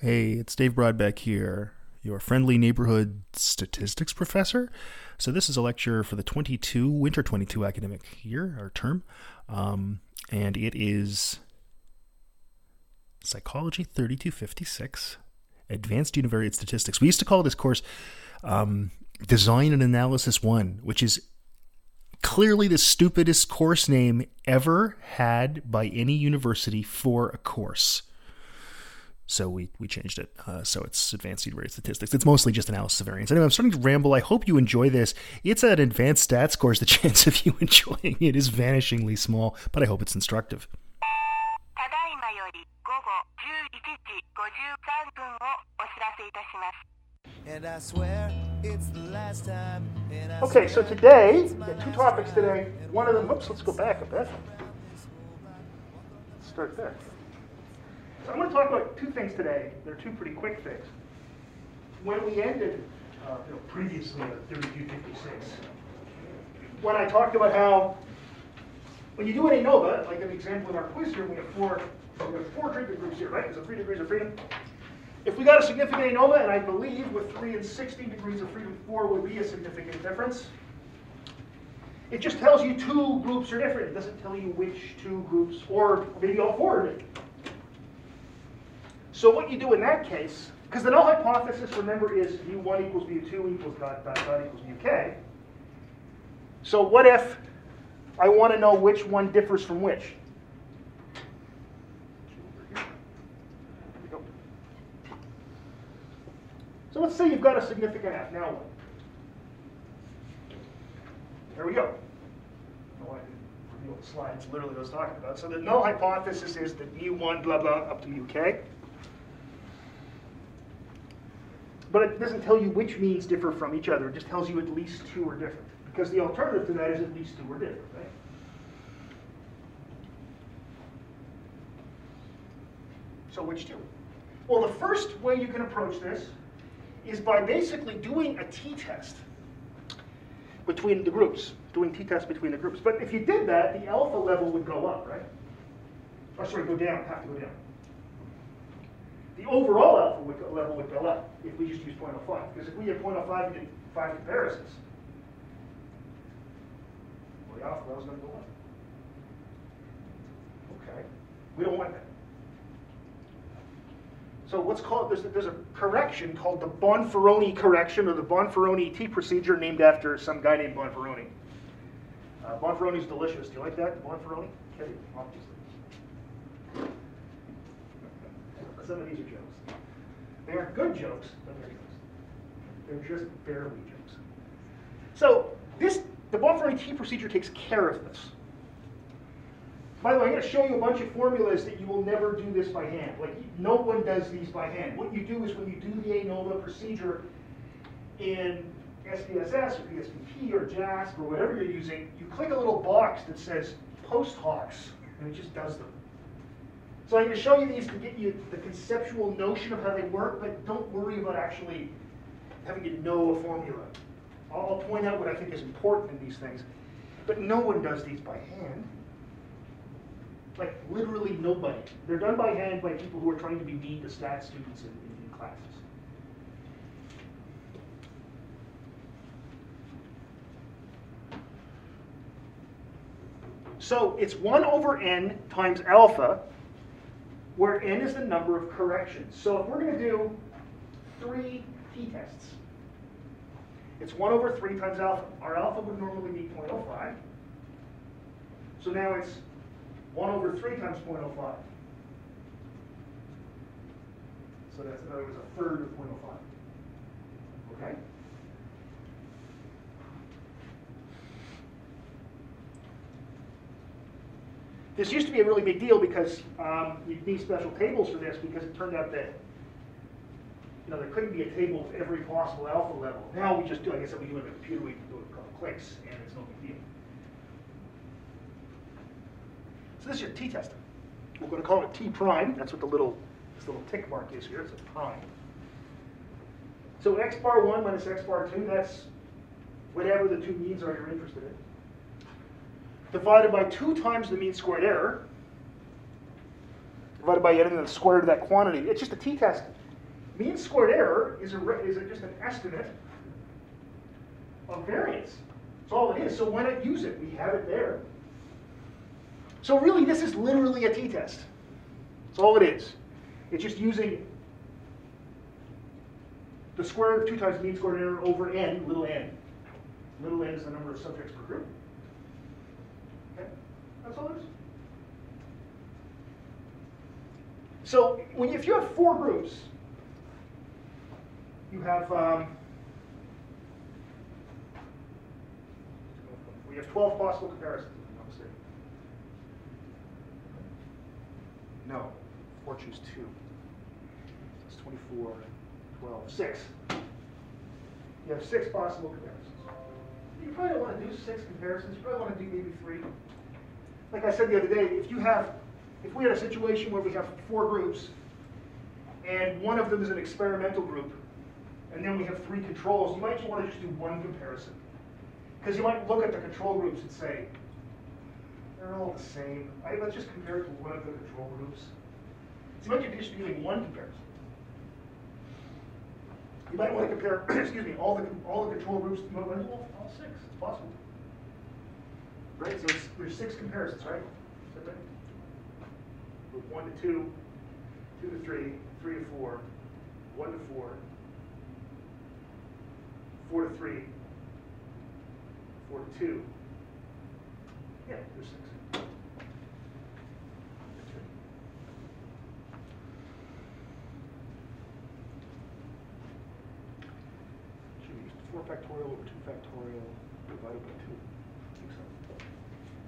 Hey, it's Dave Broadbeck here, your friendly neighborhood statistics professor. So this is a lecture for the winter 22 academic year, or term, and it is Psychology 3256, Advanced Univariate Statistics. We used to call this course Design and Analysis 1, which is clearly the stupidest course name ever had by any university for a course. So we changed it. So it's Advanced Univariate Statistics. It's mostly just analysis of variance. Anyway, I'm starting to ramble. I hope you enjoy this. It's an advanced stats course. The chance of you enjoying it is vanishingly small, but I hope it's instructive. Okay, so today, the two topics today, one of them, let's go back a bit. Let's start there. So I want to talk about two things today. They're two pretty quick things. When we ended previously at 3256, when I talked about how when you do an ANOVA, like an example in our quiz here, we have four treatment groups here, right? There's a 3 degrees of freedom. If we got a significant ANOVA, and I believe with 3 and 16 degrees of freedom, 4 would be a significant difference. It just tells you two groups are different. It doesn't tell you which two groups, or maybe all 4 are different. So what you do in that case, because the null hypothesis, remember, is u1 equals u2 equals ... equals uk. So what if I want to know which one differs from which? So let's say you've got a significant f. Now what? There we go. I can reveal the slide. It's literally what I was talking about. So the null hypothesis is that u1 blah blah up to uk. But it doesn't tell you which means differ from each other. It just tells you at least 2 are different. Because the alternative to that is at least 2 are different, right? So which 2? Well, the first way you can approach this is by basically doing a t-test between the groups. But if you did that, the alpha level would go up, right? Or sorry, go down, have to go down. The overall alpha level would go up if we just use 0.05. Because if we had 0.05, we did 5 comparisons. Well, the alpha level is going to go up. Okay. We don't want that. So what's called, there's a correction called the Bonferroni correction, or the Bonferroni T procedure, named after some guy named Bonferroni. Bonferroni's delicious. Do you like that, Bonferroni? Kidding, obviously. Some of these are jokes. They aren't good jokes, but they're jokes. They're just barely jokes. So the Bonferroni T procedure takes care of this. By the way, I'm going to show you a bunch of formulas that you will never do this by hand. Like, no one does these by hand. What you do is when you do the ANOVA procedure in SPSS or PSPP or JASP or whatever you're using, you click a little box that says post hocs, and it just does them. So I'm going to show you these to get you the conceptual notion of how they work, but don't worry about actually having to know a formula. I'll point out what I think is important in these things, but no one does these by hand. Like, literally nobody. They're done by hand by people who are trying to be mean to stats students in classes. So it's 1 over n times alpha, where n is the number of corrections. So if we're going to do 3 t-tests, it's 1 over 3 times alpha. Our alpha would normally be 0.05. So now it's 1 over 3 times 0.05. So that's, in other words, a third of 0.05. Okay? This used to be a really big deal because you'd need special tables for this, because it turned out that there couldn't be a table of every possible alpha level. Now we just do, like I said, we do it on the computer, we can do it a couple clicks, and it's no big deal. So this is your t-test. We're going to call it t prime. That's what this little tick mark is here. It's a prime. So x bar 1 minus x bar 2, that's whatever the two means are you're interested in, divided by 2 times the mean squared error, divided by n to the square root of that quantity. It's just a t-test. Mean squared error is just an estimate of variance. That's all it is, so why not use it? We have it there. So really, this is literally a t-test. That's all it is. It's just using the square root of 2 times mean squared error over n, little n. Little n is the number of subjects per group. Okay, that's all it is. So if you have 4 groups, you have, we have 12 possible comparisons, if I'm not mistaken. No, 4 choose 2. That's 24, 12, 6. You have 6 possible comparisons. You probably don't want to do 6 comparisons. You probably want to do maybe 3. Like I said the other day, if we had a situation where we have 4 groups, and one of them is an experimental group, and then we have 3 controls, you might just want to just do 1 comparison. Because you might look at the control groups and say, they're all the same. Let's just compare it to one of the control groups. So you might just be doing 1 comparison. You might want to compare, excuse me, all the control groups, you might want to do all 6, it's possible. Right, so there's 6 comparisons, right? Is that right? Group 1 to 2, 2 to 3, 3 to 4, 1 to 4, 4 to 3, 4 to 2. Yeah, there's 6. Should we use 4 factorial over 2 factorial divided by 2? I think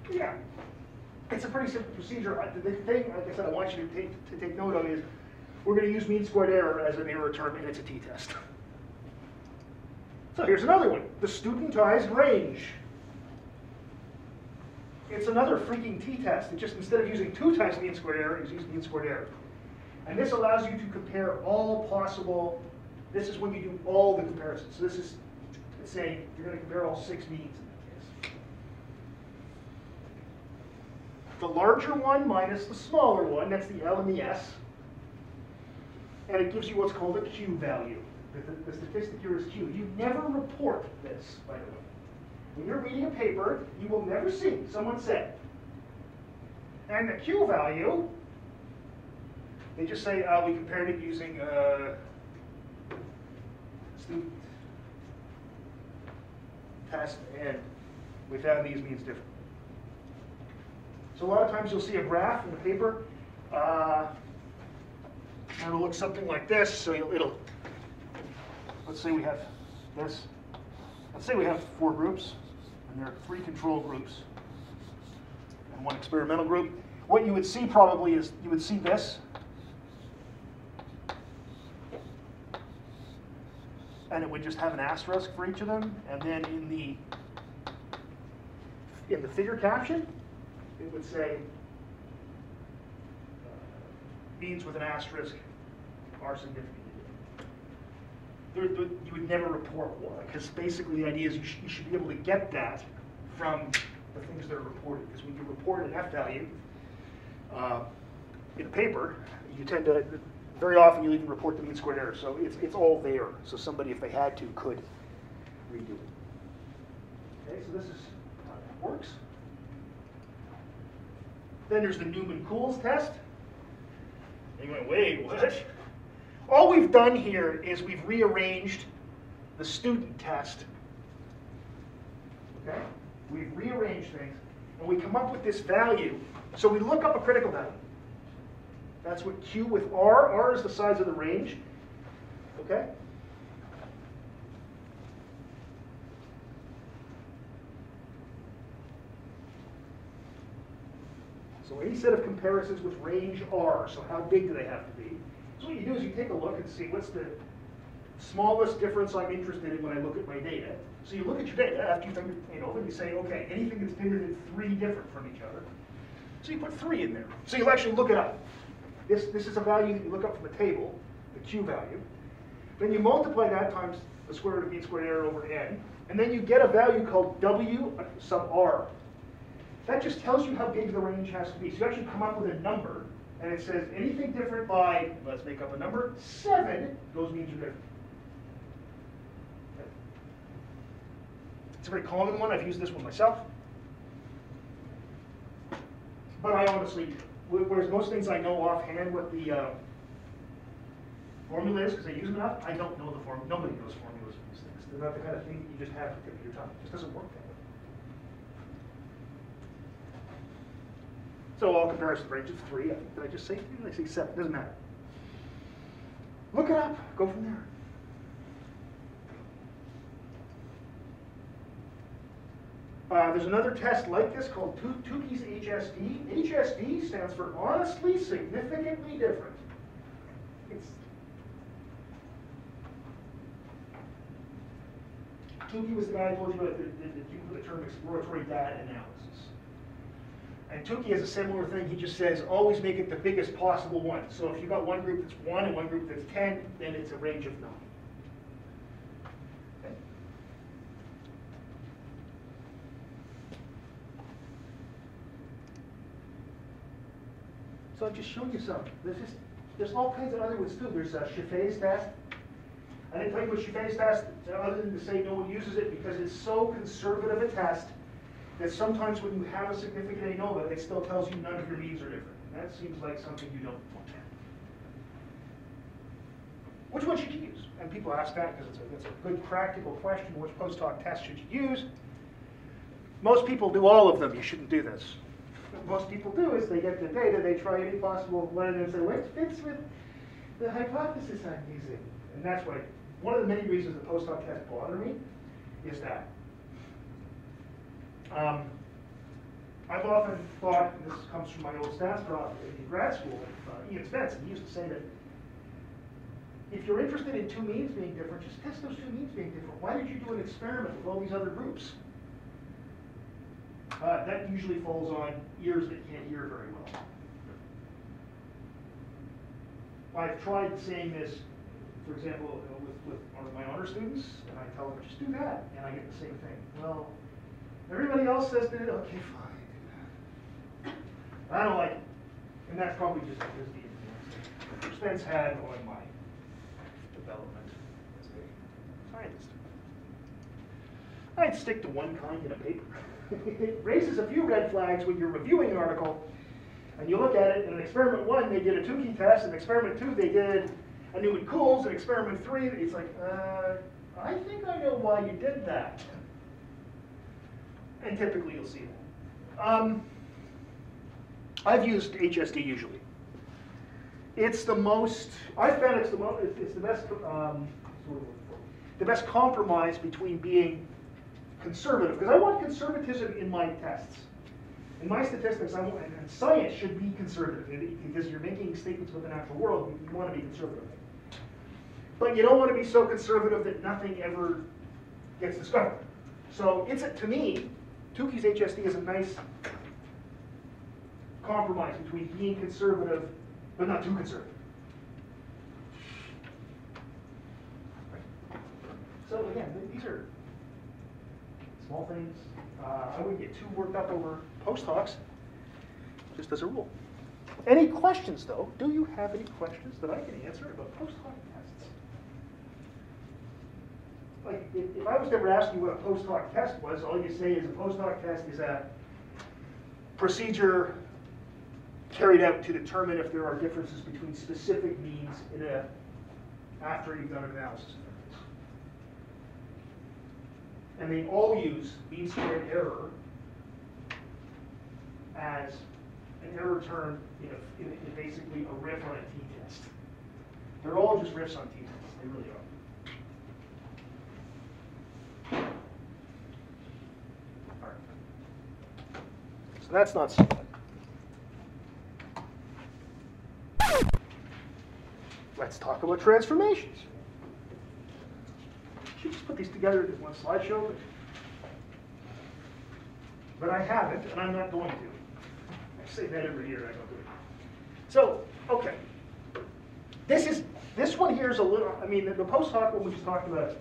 so. Yeah. It's a pretty simple procedure. The thing, like I said, I want you to take note of is we're going to use mean squared error as an error term, and it's a t-test. So here's another one, the studentized range. It's another freaking t-test. It just, instead of using 2 times mean squared error, it's using mean squared error. And this allows you to compare all possible, this is when you do all the comparisons. So this is saying you're going to compare all 6 means. The larger one minus the smaller one, that's the L and the S, and it gives you what's called a Q value. The statistic here is Q. You never report this, by the way. When you're reading a paper, you will never see someone say, and the Q value, they just say, we compared it using student test, and we found these means different. So a lot of times you'll see a graph in the paper, and it'll look something like this. So it'll, let's say we have this. Let's say we have 4 groups, and there are 3 control groups and 1 experimental group. What you would see probably is you would see this, and it would just have an asterisk for each of them, and then in the figure caption, it would say means with an asterisk are significant. You would never report one, because basically the idea is you should be able to get that from the things that are reported. Because when you report an F value in a paper, you tend to, very often you'll even report the mean squared error. So it's all there. So somebody, if they had to, could redo it. Okay, so this is how that works. Then there's the Newman-Keuls test. And you went, wait, what? All we've done here is we've rearranged the student test. Okay? We've rearranged things, and we come up with this value. So we look up a critical value. That's what Q with R. R is the size of the range. Okay? So any set of comparisons with range R, so how big do they have to be? So what you do is you take a look and see what's the smallest difference I'm interested in when I look at my data. So you look at your data after you've done your ANOVA, and you say, okay, anything that's bigger than 3 different from each other. So you put 3 in there. So you'll actually look it up. This is a value that you look up from a table, the Q value. Then you multiply that times the square root of mean squared error over n, and then you get a value called W sub R. That just tells you how big the range has to be. So you actually come up with a number and it says anything different by, let's make up a number, 7, those means are different. Okay. It's a very common one. I've used this one myself. But I honestly, whereas most things I know offhand what the formula is because I use them enough, I don't know the formula. Nobody knows formulas for these things. They're not the kind of thing you just have to give your time. It just doesn't work that way. So all comparison range of 3. Did I just say 3? I say 7. Doesn't matter. Look it up. Go from there. There's another test like this called Tukey's HSD. HSD stands for honestly significantly different. It's Tukey was the guy I told you about that you put the term exploratory data analysis. And Tukey has a similar thing. He just says always make it the biggest possible one. So if you've got one group that's 1 and one group that's 10, then it's a range of 9. Okay. So I'll just show you some. There's all kinds of other ones too. There's Scheffé's test. I didn't tell you what Scheffé's test other than to say no one uses it because it's so conservative a test that sometimes when you have a significant ANOVA, it still tells you none of your means are different. And that seems like something you don't want. Which one should you use? And people ask that because it's a good practical question. Which post-hoc test should you use? Most people do all of them. You shouldn't do this. What most people do is they get the data, they try any possible one, and say, what fits with the hypothesis I'm using? And that's why one of the many reasons the post-hoc tests bother me is that. I've often thought, and this comes from my old stats prof in grad school, Ian Spence, and he used to say that if you're interested in 2 means being different, just test those 2 means being different. Why did you do an experiment with all these other groups? That usually falls on ears that can't hear very well. I've tried saying this, for example, with one of my honor students, and I tell them, just do that, and I get the same thing. Well, everybody else says that, okay, fine. I don't like it. And that's probably just because the influence Spence had on my development as a scientist. I'd stick to one kind in a paper. It raises a few red flags when you're reviewing an article, and you look at it, and in experiment 1, they did a Tukey test, and in experiment 2, they did a Newman-Keuls, and experiment 3, it's like, I think I know why you did that. And typically you'll see that. I've used HSD usually. It's the most, I found it's the best, the best compromise between being conservative, because I want conservatism in my tests. In my statistics, I want, and science should be conservative, because you're making statements about the natural world, you want to be conservative. But you don't want to be so conservative that nothing ever gets discovered. So it's, to me, Tukey's HSD is a nice compromise between being conservative, but not too conservative. So again, these are small things. I wouldn't get too worked up over post hocs, just as a rule. Any questions, though? Do you have any questions that I can answer about post hoc tests? Like, if I was ever asked you what a post hoc test was, all you say is a post hoc test is a procedure carried out to determine if there are differences between specific means in a, after you've done an analysis. And they all use mean squared error as an error term in basically a riff on a t-test. They're all just riffs on t-tests, they really are. That's not so bad. Let's talk about transformations. I should just put these together in one slideshow, but I haven't, and I'm not going to. I say that every year, I don't do it. So, okay. This one here is a little, I mean, the post hoc one we just talked about,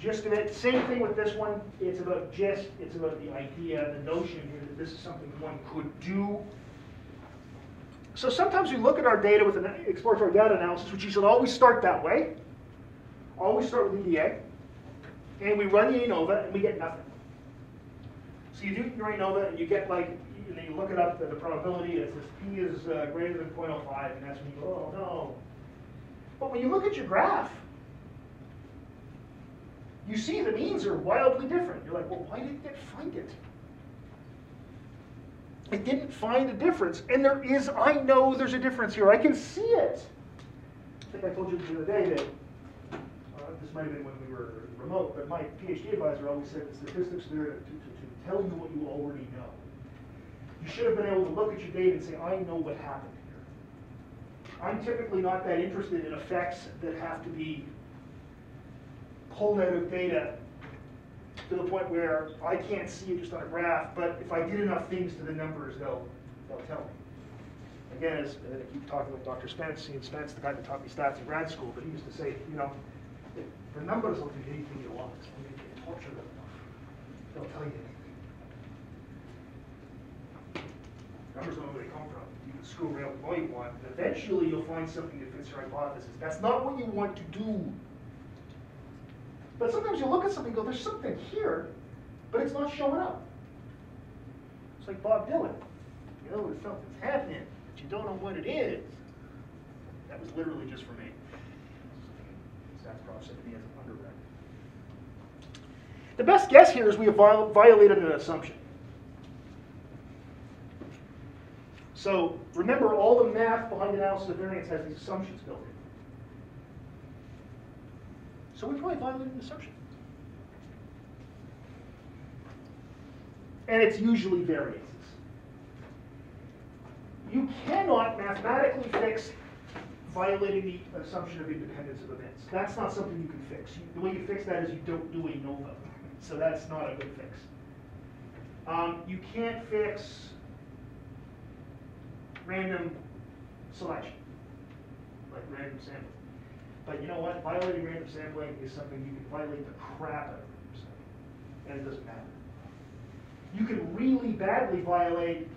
just in it, same thing with this one, it's about gist, it's about the idea, the notion here that this is something one could do. So sometimes we look at our data with an exploratory data analysis, which you should always start that way. Always start with EDA. And we run the ANOVA and we get nothing. So you do your ANOVA and you get like, and then you look it up, the probability, it says P is greater than 0.05, and that's when you go, oh no. But when you look at your graph, you see the means are wildly different. You're like, well, why didn't it find it? It didn't find a difference. And there is, I know there's a difference here. I can see it. I think I told you the other day that, this might have been when we were remote, but my PhD advisor always said the statistics are there to tell you what you already know. You should have been able to look at your data and say, I know what happened here. I'm typically not that interested in effects that have to be pulled out of data to the point where I can't see it just on a graph, but if I did enough things to the numbers, they'll tell me. Again, as I keep talking with Dr. Spence, Ian Spence, the guy that taught me stats in grad school, but he used to say, you know, the numbers will do anything you want. You can torture them. They'll tell you anything. Numbers don't know where they come from. You can screw around with all you want, and eventually you'll find something that fits your hypothesis. That's not what you want to do. But sometimes you look at something and go, there's something here, but it's not showing up. It's like Bob Dylan. You know, something's happening, but you don't know what it is. That was literally just for me. Proximity as an undergrad. The best guess here is we have violated an assumption. So remember, all the math behind analysis of variance has these assumptions built in. So we probably violated an assumption. And it's usually variances. You cannot mathematically fix violating the assumption of independence of events. That's not something you can fix. The way you fix that is you don't do ANOVA. So that's not a good fix. You can't fix random selection, like random sampling. But you know what? Violating random sampling is something you can violate the crap out of random sampling, and it doesn't matter. You can really badly violate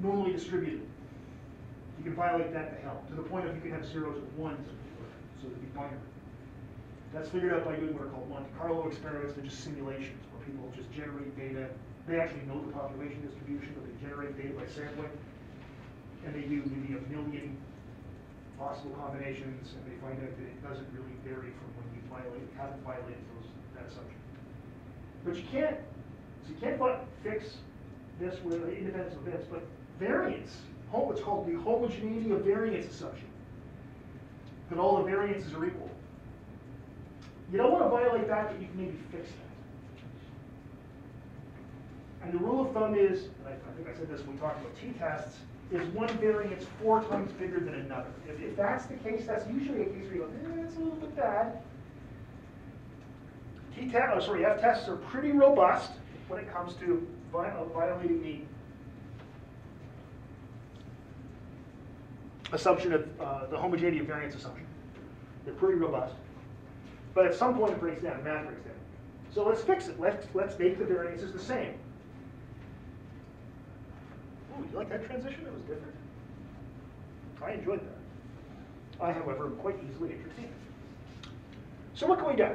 normally distributed. You can violate that to hell, to the point of you can have zeros and ones, so it'd be binary. That's figured out by doing what are called Monte Carlo experiments. They're just simulations where people just generate data. They actually know the population distribution, but they generate data by sampling, and they do maybe a million possible combinations, and they find out that it doesn't really vary from when you haven't violated that assumption. But you can't fix this with independence of events, but variance, what's called the homogeneity of variance assumption, that all the variances are equal. You don't want to violate that, but you can maybe fix that. And the rule of thumb is, and I think I said this when we talked about t-tests, is one variance 4 times bigger than another. If that's the case, that's usually a case where you go, that's a little bit bad. F-tests are pretty robust when it comes to violating the assumption of the homogeneity of variance assumption. They're pretty robust. But at some point it breaks down, math breaks down. So let's fix it. Let's make the variances the same. Ooh, you like that transition? It was different. I enjoyed that. I, however, am quite easily entertained. So what can we do?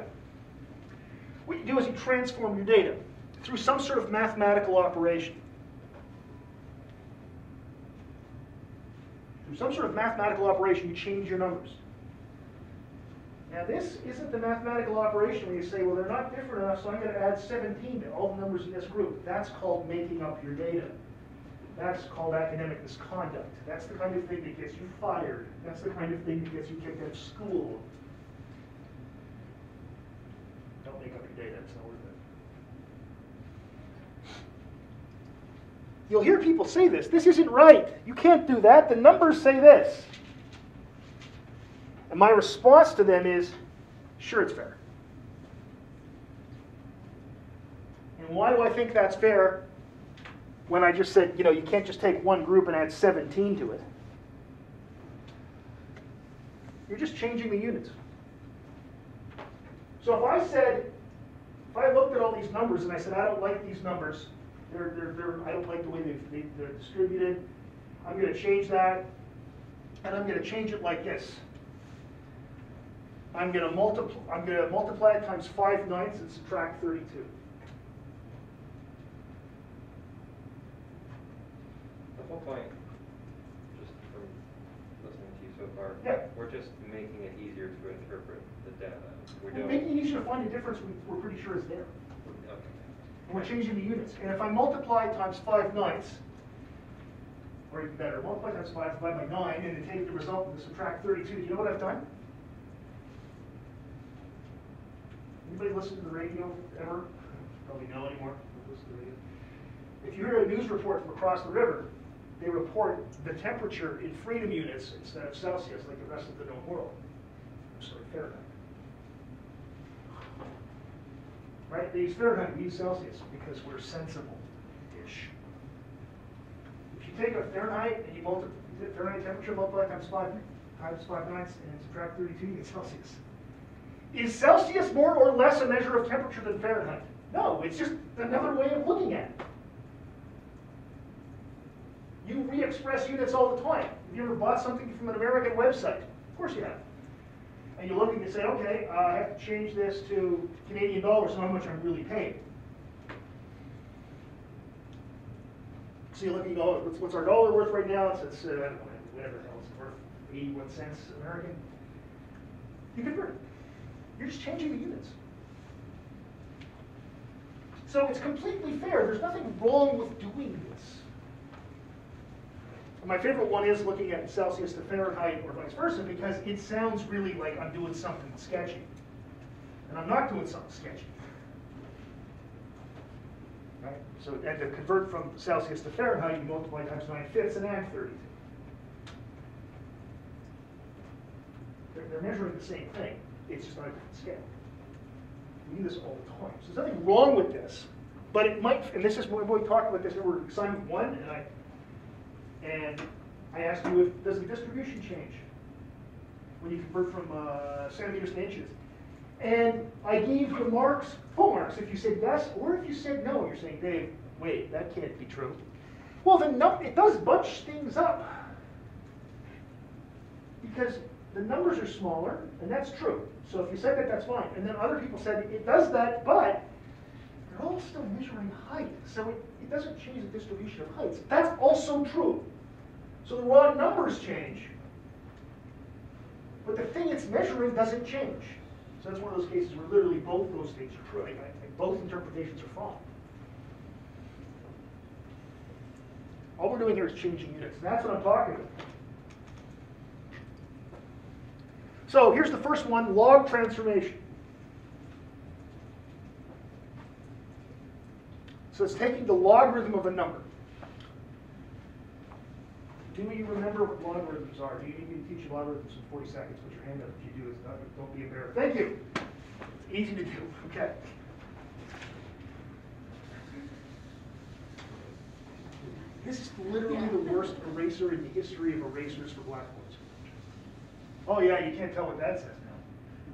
What you do is you transform your data through some sort of mathematical operation. You change your numbers. Now this isn't the mathematical operation where you say, well, they're not different enough, so I'm going to add 17 to all the numbers in this group. That's called making up your data. That's called academic misconduct. That's the kind of thing that gets you fired. That's the kind of thing that gets you kicked out of school. Don't make up your data, it's not worth it. You'll hear people say this. This isn't right. You can't do that. The numbers say this. And my response to them is, sure, it's fair. And why do I think that's fair when I just said, you can't just take one group and add 17 to it? You're just changing the units. So if I looked at all these numbers and I said, I don't like these numbers, I don't like the way they're distributed. I'm going to change that, and I'm going to change it like this. I'm going to multiply it times 5/9 and subtract 32. The whole point, just from listening to you so far, yeah, we're just making it easier to interpret the data. We're making it easier to find a difference we're pretty sure is there. Okay. And we're changing the units. And if I multiply times 5/9, or even better, multiply times 5 divided by 9, and then take the result and subtract 32, do you know what I've done? Anybody listen to the radio ever? Probably no anymore. Listen to the radio. If you hear a news report from across the river, they report the temperature in freedom units instead of Celsius, like the rest of the known world. I'm sorry, Fahrenheit. Right? They use Fahrenheit, we use Celsius because we're sensible-ish. If you take a Fahrenheit and you multiply Fahrenheit temperature, multiply times 5/9 and subtract 32, you get Celsius. Is Celsius more or less a measure of temperature than Fahrenheit? No, it's just another way of looking at it. You re-express units all the time. Have you ever bought something from an American website? Of course you have. And you're looking to say, okay, I have to change this to Canadian dollars, so how much I'm really paying. So you're looking, oh, what's our dollar worth right now? It's I don't know, whatever the hell it's worth, 81 cents American. You convert it. You're just changing the units. So it's completely fair. There's nothing wrong with doing this. And my favorite one is looking at Celsius to Fahrenheit or vice versa, because it sounds really like I'm doing something sketchy. And I'm not doing something sketchy. Right? So and to convert from Celsius to Fahrenheit, you multiply times 9/5 and add 32. They're measuring the same thing. It's just not a different scale. We do this all the time. So there's nothing wrong with this, but it might, and this is when we talked about this, we were assignment 1, and I asked you, if does the distribution change when you convert from centimeters to inches? And I gave the marks, full marks, if you said yes, or if you said no, you're saying, Dave, wait, that can't be true. Well, then no, it does bunch things up. Because the numbers are smaller, and that's true. So if you said that, that's fine. And then other people said it does that, but they're all still measuring height. So it doesn't change the distribution of heights. That's also true. So the raw numbers change, but the thing it's measuring doesn't change. So that's one of those cases where literally both those things are true. Both interpretations are wrong. All we're doing here is changing units. That's what I'm talking about. So here's the first one, log transformation. So it's taking the logarithm of a number. Do you remember what logarithms are? Do you need me to teach you logarithms in 40 seconds? Put your hand up if you do. Don't be embarrassed. Thank you. It's easy to do. Okay. This is literally the worst eraser in the history of erasers for blackboards. Oh yeah, you can't tell what that says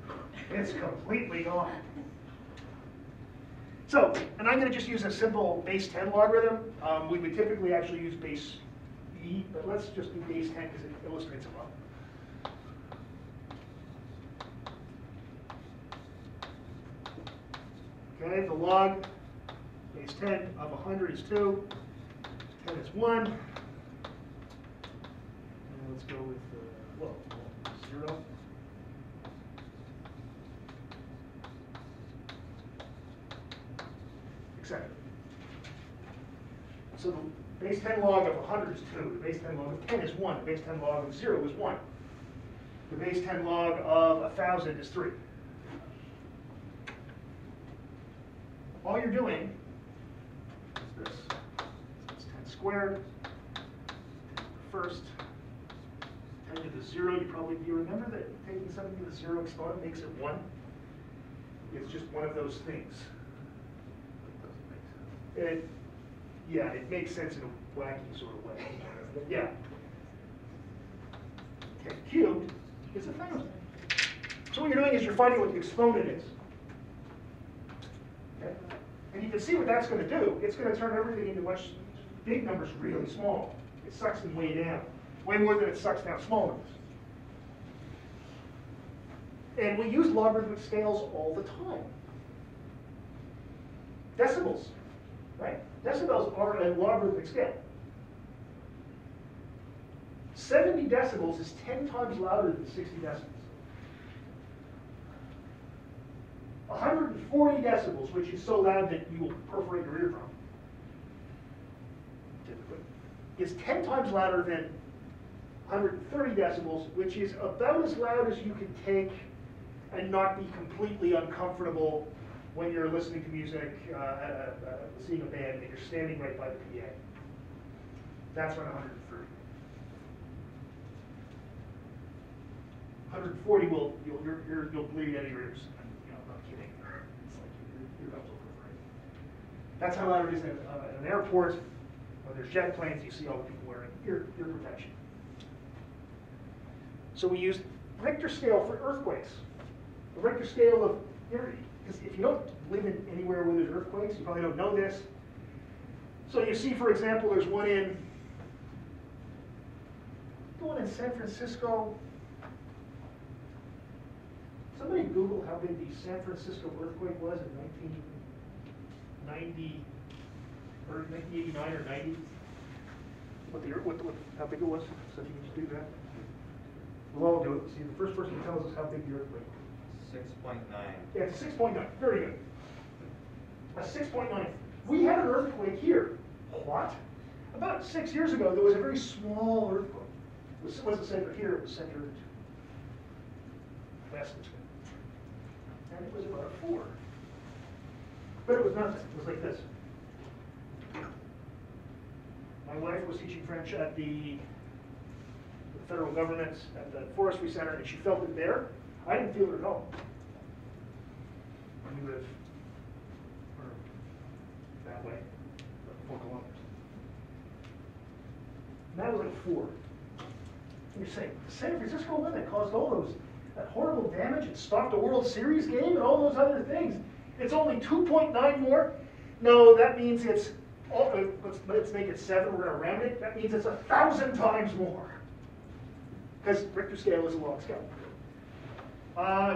now. It's completely gone. So, and I'm going to just use a simple base 10 logarithm. We would typically actually use base e, but let's just do base 10 because it illustrates a lot. Okay, the log base 10 of 100 is 2, 10 is 1, and let's go with, well, 0. Etc. So the base 10 log of 100 is 2. The base 10 log of 10 is 1. The base 10 log of 0 is 1. The base 10 log of 1,000 is 3. All you're doing is this. It's 10 squared, 10 first. 10 to the 0, you remember that taking something to the 0 exponent makes it 1? It's just one of those things. Yeah, it makes sense in a wacky sort of way. Yeah. 10 cubed is 1,000. So what you're doing is you're finding what the exponent is. Okay? And you can see what that's going to do. It's going to turn everything into much big numbers really small. It sucks them way down, way more than it sucks down small numbers. And we use logarithmic scales all the time. Decibels, right? Decibels are a logarithmic scale. 70 decibels is 10 times louder than 60 decibels. 140 decibels, which is so loud that you will perforate your eardrum, typically, is 10 times louder than 130 decibels, which is about as loud as you can take and not be completely uncomfortable when you're listening to music, seeing a band, and you're standing right by the PA. That's when 130. 140 will, you'll bleed out of your ears. That's how loud it is in an airport, or there's jet planes, you see all the people wearing ear protection. So we use Richter scale for earthquakes. The Richter scale of ear, because if you don't live in anywhere where there's earthquakes, you probably don't know this. So you see, for example, there's one in San Francisco. Somebody Google how big the San Francisco earthquake was in 1990, or 1989 or 90. How big it was? So if you can just do that, we'll all do it. See, the first person who tells us how big the earthquake was. 6.9. Yeah, 6.9. Very good. A 6.9. We had an earthquake here. What? About 6 years ago, there was a very small earthquake. It wasn't centered here. It was centered west of it. And it was about a 4. But it was nothing. It was like this. My wife was teaching French at the federal government, at the forestry center, and she felt it there. I didn't feel it at home. We live that way, about 4 kilometers. And that was like 4. And you're saying, the San Francisco one that caused all those, that horrible damage, it stopped a World Series game and all those other things. It's only 2.9 more? No, that means it's, let's make it 7, we're gonna round it. That means it's 1,000 times more. Because Richter scale is a log scale.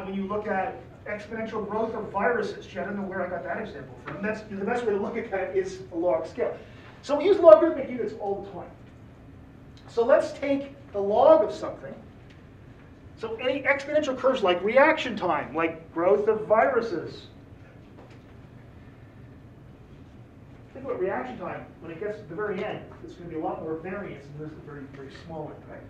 When you look at exponential growth of viruses, gee, I don't know where I got that example from. That's the best way to look at that is a log scale. So we use logarithmic units all the time. So let's take the log of something. So any exponential curves like reaction time, like growth of viruses. Think about reaction time. When it gets to the very end, there's going to be a lot more variance, and there's a very, very small impact.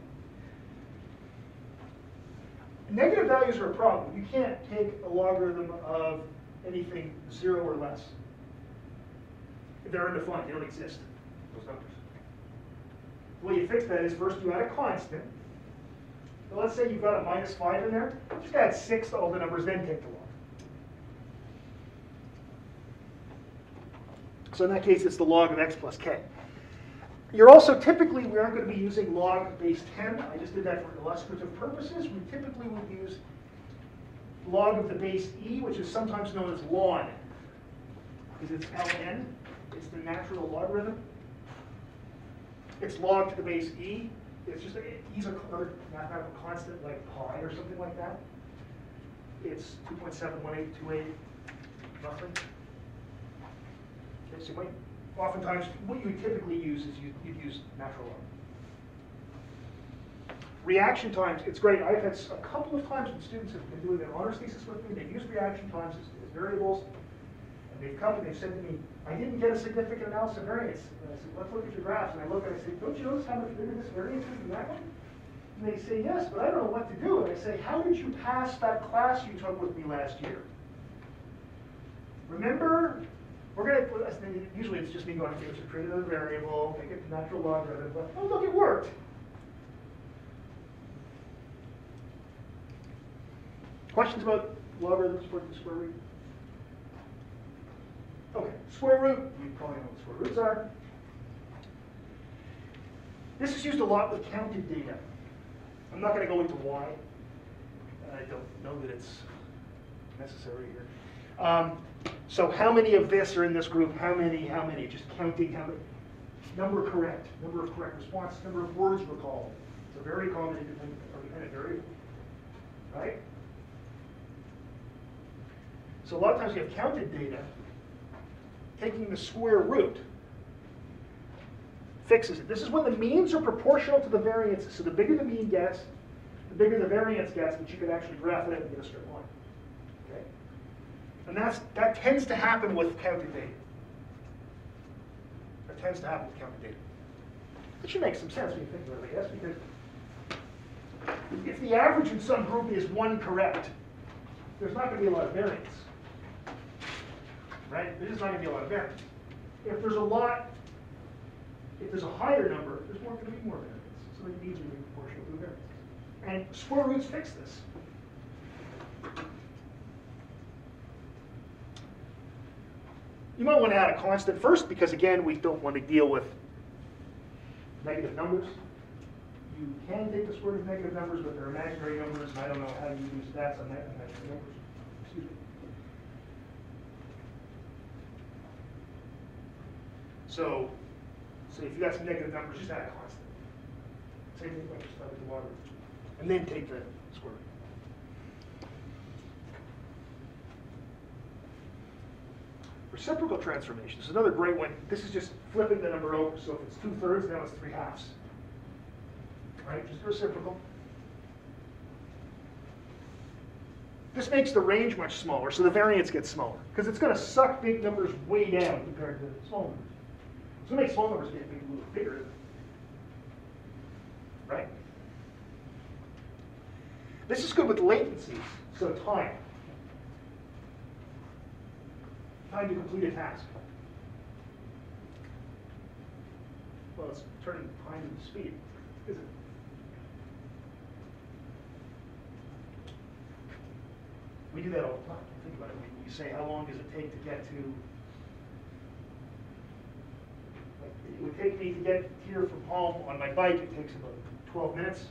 Negative values are a problem. You can't take a logarithm of anything 0 or less. They're undefined. They don't exist, those numbers. The way you fix that is first you add a constant. So let's say you've got a -5 in there. Just add 6 to all the numbers, then take the log. So in that case, it's the log of x plus k. You're also typically, we aren't going to be using log base 10. I just did that for illustrative purposes. We typically would use log of the base e, which is sometimes known as ln, because it's ln. It's the natural logarithm. It's log to the base e. It's just e's another mathematical constant like pi or something like that. It's 2.71828 roughly. Okay, so you might, oftentimes what you would typically use is you'd use natural log. Reaction times, it's great. I've had a couple of times when students have been doing their honors thesis with me, they've used reaction times as variables, and they've come and they've said to me, I didn't get a significant analysis of variance. And I said, let's look at your graphs. And I look and I say, don't you notice how much bigger this variance is than that one? And they say, yes, but I don't know what to do. And I say, how did you pass that class you took with me last year? Remember, we're going to, usually it's just me going, okay, so create another variable, make it the natural logarithm, but oh, look, it worked. Questions about logarithms for the square root? Okay, square root, we probably know what square roots are. This is used a lot with counted data. I'm not going to go into why. I don't know that it's necessary here. So how many of this are in this group? How many? Just counting how many. Number correct, number of correct responses, number of words recalled. It's a very common independent variable, right? So a lot of times you have counted data. Taking the square root fixes it. This is when the means are proportional to the variances. So the bigger the mean gets, the bigger the variance gets, but you can actually graph it out and get a straight line. Okay? And that tends to happen with counted data. That tends to happen with counted data. It should make some sense when you think about it, yes? Because if the average in some group is one correct, there's not going to be a lot of variance. Right? There's just not going to be a lot of variance. If there's a higher number, there's more going to be more variance. So it needs to be proportional to the variance. And square roots fix this. You might want to add a constant first, because again, we don't want to deal with negative numbers. You can take the square root of negative numbers, but they're imaginary numbers, and I don't know how you use stats on that imaginary numbers. Excuse me. So if you got some negative numbers, just add a constant. Same thing like just with the water. And then take the square root. Reciprocal transformation is another great one. This is just flipping the number over. So if it's 2/3, now it's 3/2. Right? Just reciprocal. This makes the range much smaller, so the variance gets smaller, because it's going to suck big numbers way down compared to small numbers. So it makes small numbers get a little bigger, right? This is good with latencies, so time. Time to complete a task. Well, it's turning time into speed, isn't it? We do that all the time. Think about it. We say, how long does it take to get to? Like, it would take me to get here from home on my bike. It takes about 12 minutes.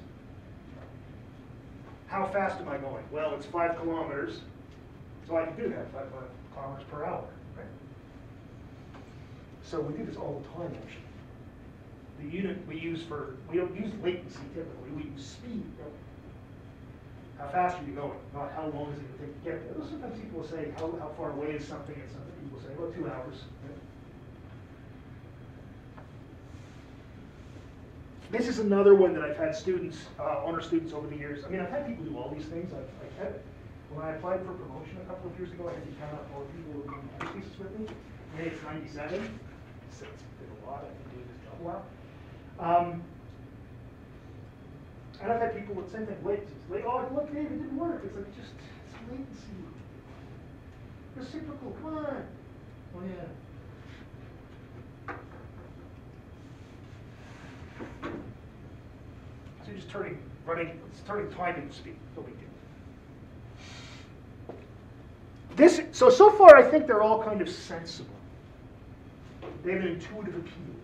How fast am I going? Well, it's 5 kilometers, so I can do that. 5 kilometers per hour, right? So we do this all the time, actually. The unit we use for, we don't use latency typically. We use speed. Right? How fast are you going? Not how long does it take to get there. Well, sometimes people will say, how far away is something? And sometimes people say, well, 2 hours. Right? This is another one that I've had students, honor students over the years. I mean, I've had people do all these things. When I applied for promotion a couple of years ago, I had to count up all the people who were doing thesis with me. Today it's 97. So it's been a lot. I've been doing this job a lot. And I've had people with the same thing, latencies. Like, oh, look, Dave, it didn't work. It's like, just, it's latency. Reciprocal, come on. Oh, yeah. So you're just turning time into speed. No big deal. So far, I think they're all kind of sensible. They have an intuitive appeal.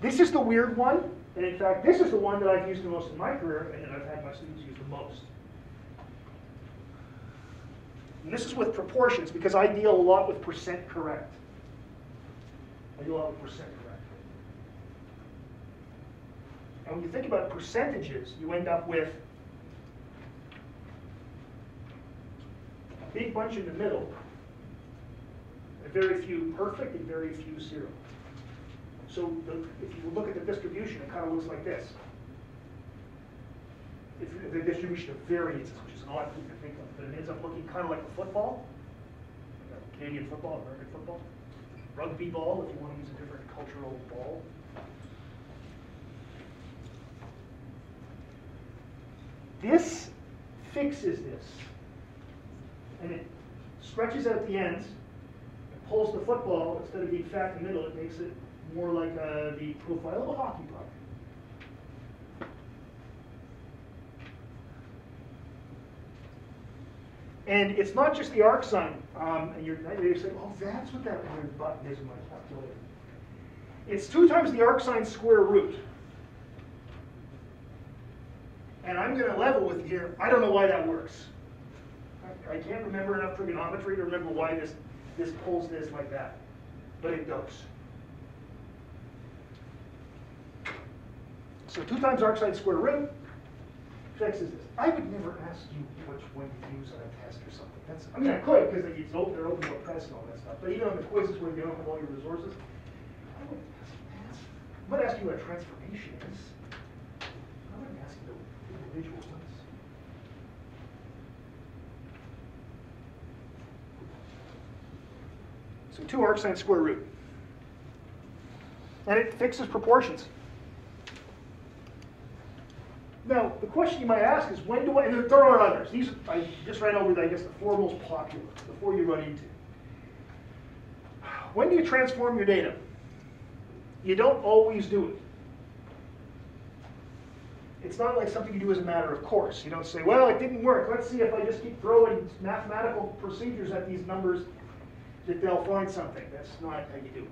This is the weird one, and in fact, this is the one that I've used the most in my career, and that I've had my students use the most. And this is with proportions, because I deal a lot with percent correct. I deal a lot with percent correct. And when you think about percentages, you end up with big bunch in the middle, and very few perfect and very few zero. So if you look at the distribution, it kind of looks like this. If the distribution of variances, which is an odd thing to think of, but it ends up looking kind of like a football, like Canadian football, American football, rugby ball, if you want to use a different cultural ball. This fixes this. And it stretches out the ends, it pulls the football, instead of being fat in the middle, it makes it more like the profile of a hockey puck. And it's not just the arc sign, and you're saying, oh, that's what that weird button is in my calculator. It's 2 times the arc sign square root. And I'm going to level with you here, I don't know why that works. I can't remember enough trigonometry to remember why this pulls this like that, but it does. So 2 times arcsine square root, fixes this. I would never ask you which one to use on a test or something. That's, I mean, I could, because they're open book tests and all that stuff, but even on the quizzes where you don't have all your resources, I wouldn't ask. I'm going to ask you what a transformation is. I'm going to ask you the individual ones. So 2 arcsine square root. And it fixes proportions. Now, the question you might ask is, when do I, and there are others. These, I just ran over, I guess, the 4 most popular, the 4 you run into. When do you transform your data? You don't always do it. It's not like something you do as a matter of course. You don't say, well, it didn't work. Let's see if I just keep throwing mathematical procedures at these numbers that they'll find something. That's not how you do it.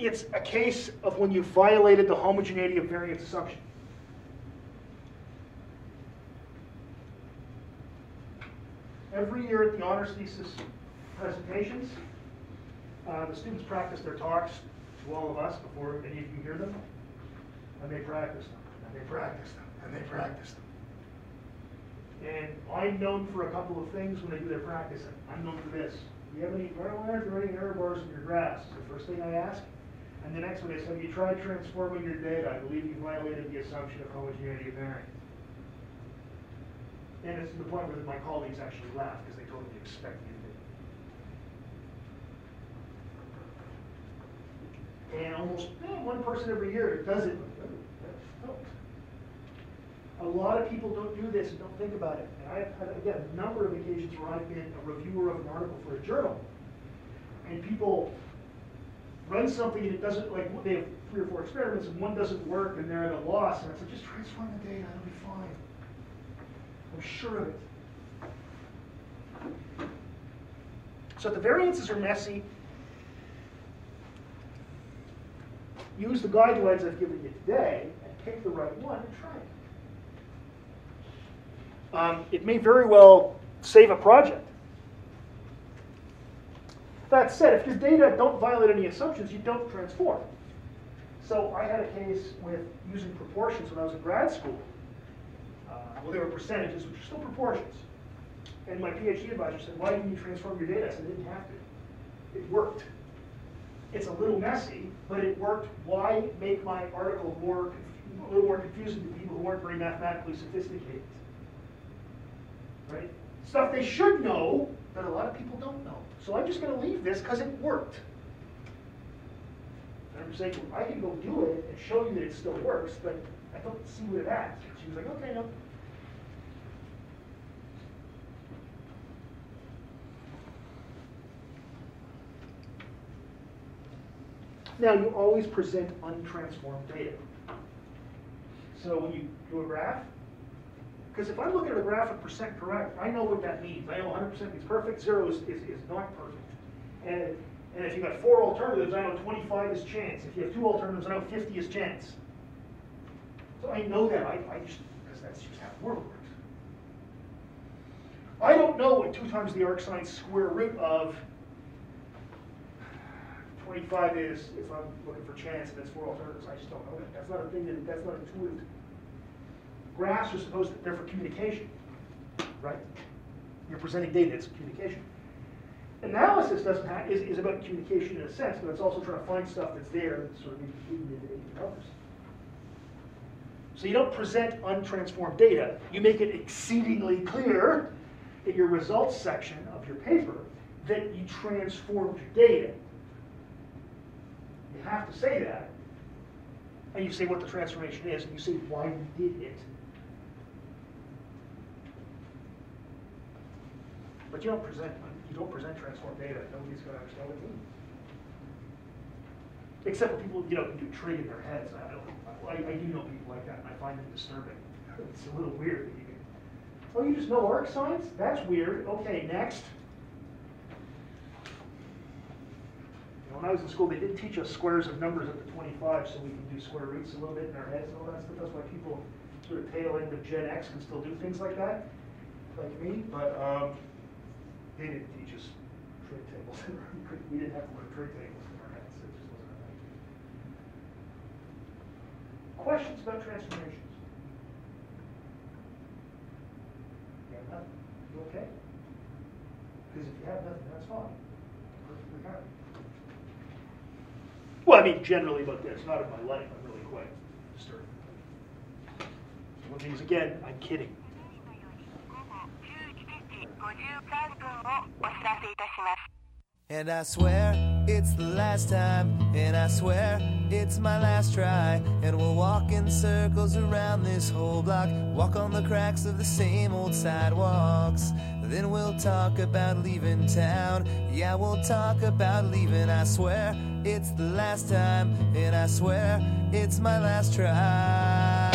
It's a case of when you violated the homogeneity of variance assumption. Every year at the honors thesis presentations, the students practice their talks to all of us before any of you hear them, and they practice them, and they practice them, and they practice them. And I'm known for a couple of things when they do their practicing. I'm known for this. Do you have any vertical lines or any error bars in your graphs? The first thing I ask. And the next one is, have you tried transforming your data? I believe you violated the assumption of homogeneity of variance. And it's to the point where my colleagues actually laugh because they totally expect you to do it. And almost one person every year does it. A lot of people don't do this and don't think about it. And I've had, again, a number of occasions where I've been a reviewer of an article for a journal, and people run something and it doesn't, like, they have 3 or 4 experiments and one doesn't work and they're at a loss, and I said, just transform the data, it'll be fine. I'm sure of it. So the variances are messy. Use the guidelines I've given you today and pick the right one and try it. It may very well save a project. That said, if your data don't violate any assumptions, you don't transform. So I had a case with using proportions when I was in grad school. Well, they were percentages, which are still proportions. And my PhD advisor said, why didn't you transform your data? I said, I didn't have to. It worked. It's a little messy, but it worked. Why make my article a little more confusing to people who weren't very mathematically sophisticated? Right? Stuff they should know that a lot of people don't know. So I'm just going to leave this because it worked. And I'm saying, well, I can go do it and show you that it still works, but I don't see what it adds. She was like, okay, no. Now, you always present untransformed data. So when you do a graph, because if I look at a graph of percent correct, I know what that means. I know 100% means perfect, 0 is not perfect. And if you've got 4 alternatives, I know 25 is chance. If you have 2 alternatives, I know 50 is chance. So I know that, because that's just how the world works. I don't know what 2 times the arcsine square root of 25 is if I'm looking for chance and that's 4 alternatives. I just don't know that. That's not a thing that's not intuitive. Graphs are supposed to, they're for communication, right? You're presenting data, it's communication. Analysis doesn't have, is about communication in a sense, but it's also trying to find stuff that's there and sort of included in others. So you don't present untransformed data. You make it exceedingly clear in your results section of your paper that you transformed your data. You have to say that. And you say what the transformation is, and you say why you did it. But you don't present transformed data. Nobody's going to understand what it means. Except for people, can do trig in their heads. I do know people like that, and I find it disturbing. It's a little weird that you can. Oh, you just know arc signs? That's weird. Okay, next. When I was in school, they did teach us squares of numbers up to 25, so we can do square roots a little bit in our heads and all that stuff. That's why people sort of tail end of Gen X can still do things like that. like me, but they didn't teach us trig tables. We didn't have to learn trig tables in our heads. It just wasn't our idea. Questions about transformations? You have nothing. You okay? Because if you have nothing, that's fine. Perfectly happy. Well, I mean, generally, but it's not in my life. I'm really quite disturbed. Things again, I'm kidding. And I swear it's the last time, and I swear it's my last try, and we'll walk in circles around this whole block, walk on the cracks of the same old sidewalks. Then we'll talk about leaving town. Yeah, we'll talk about leaving. I swear it's the last time, and I swear it's my last try.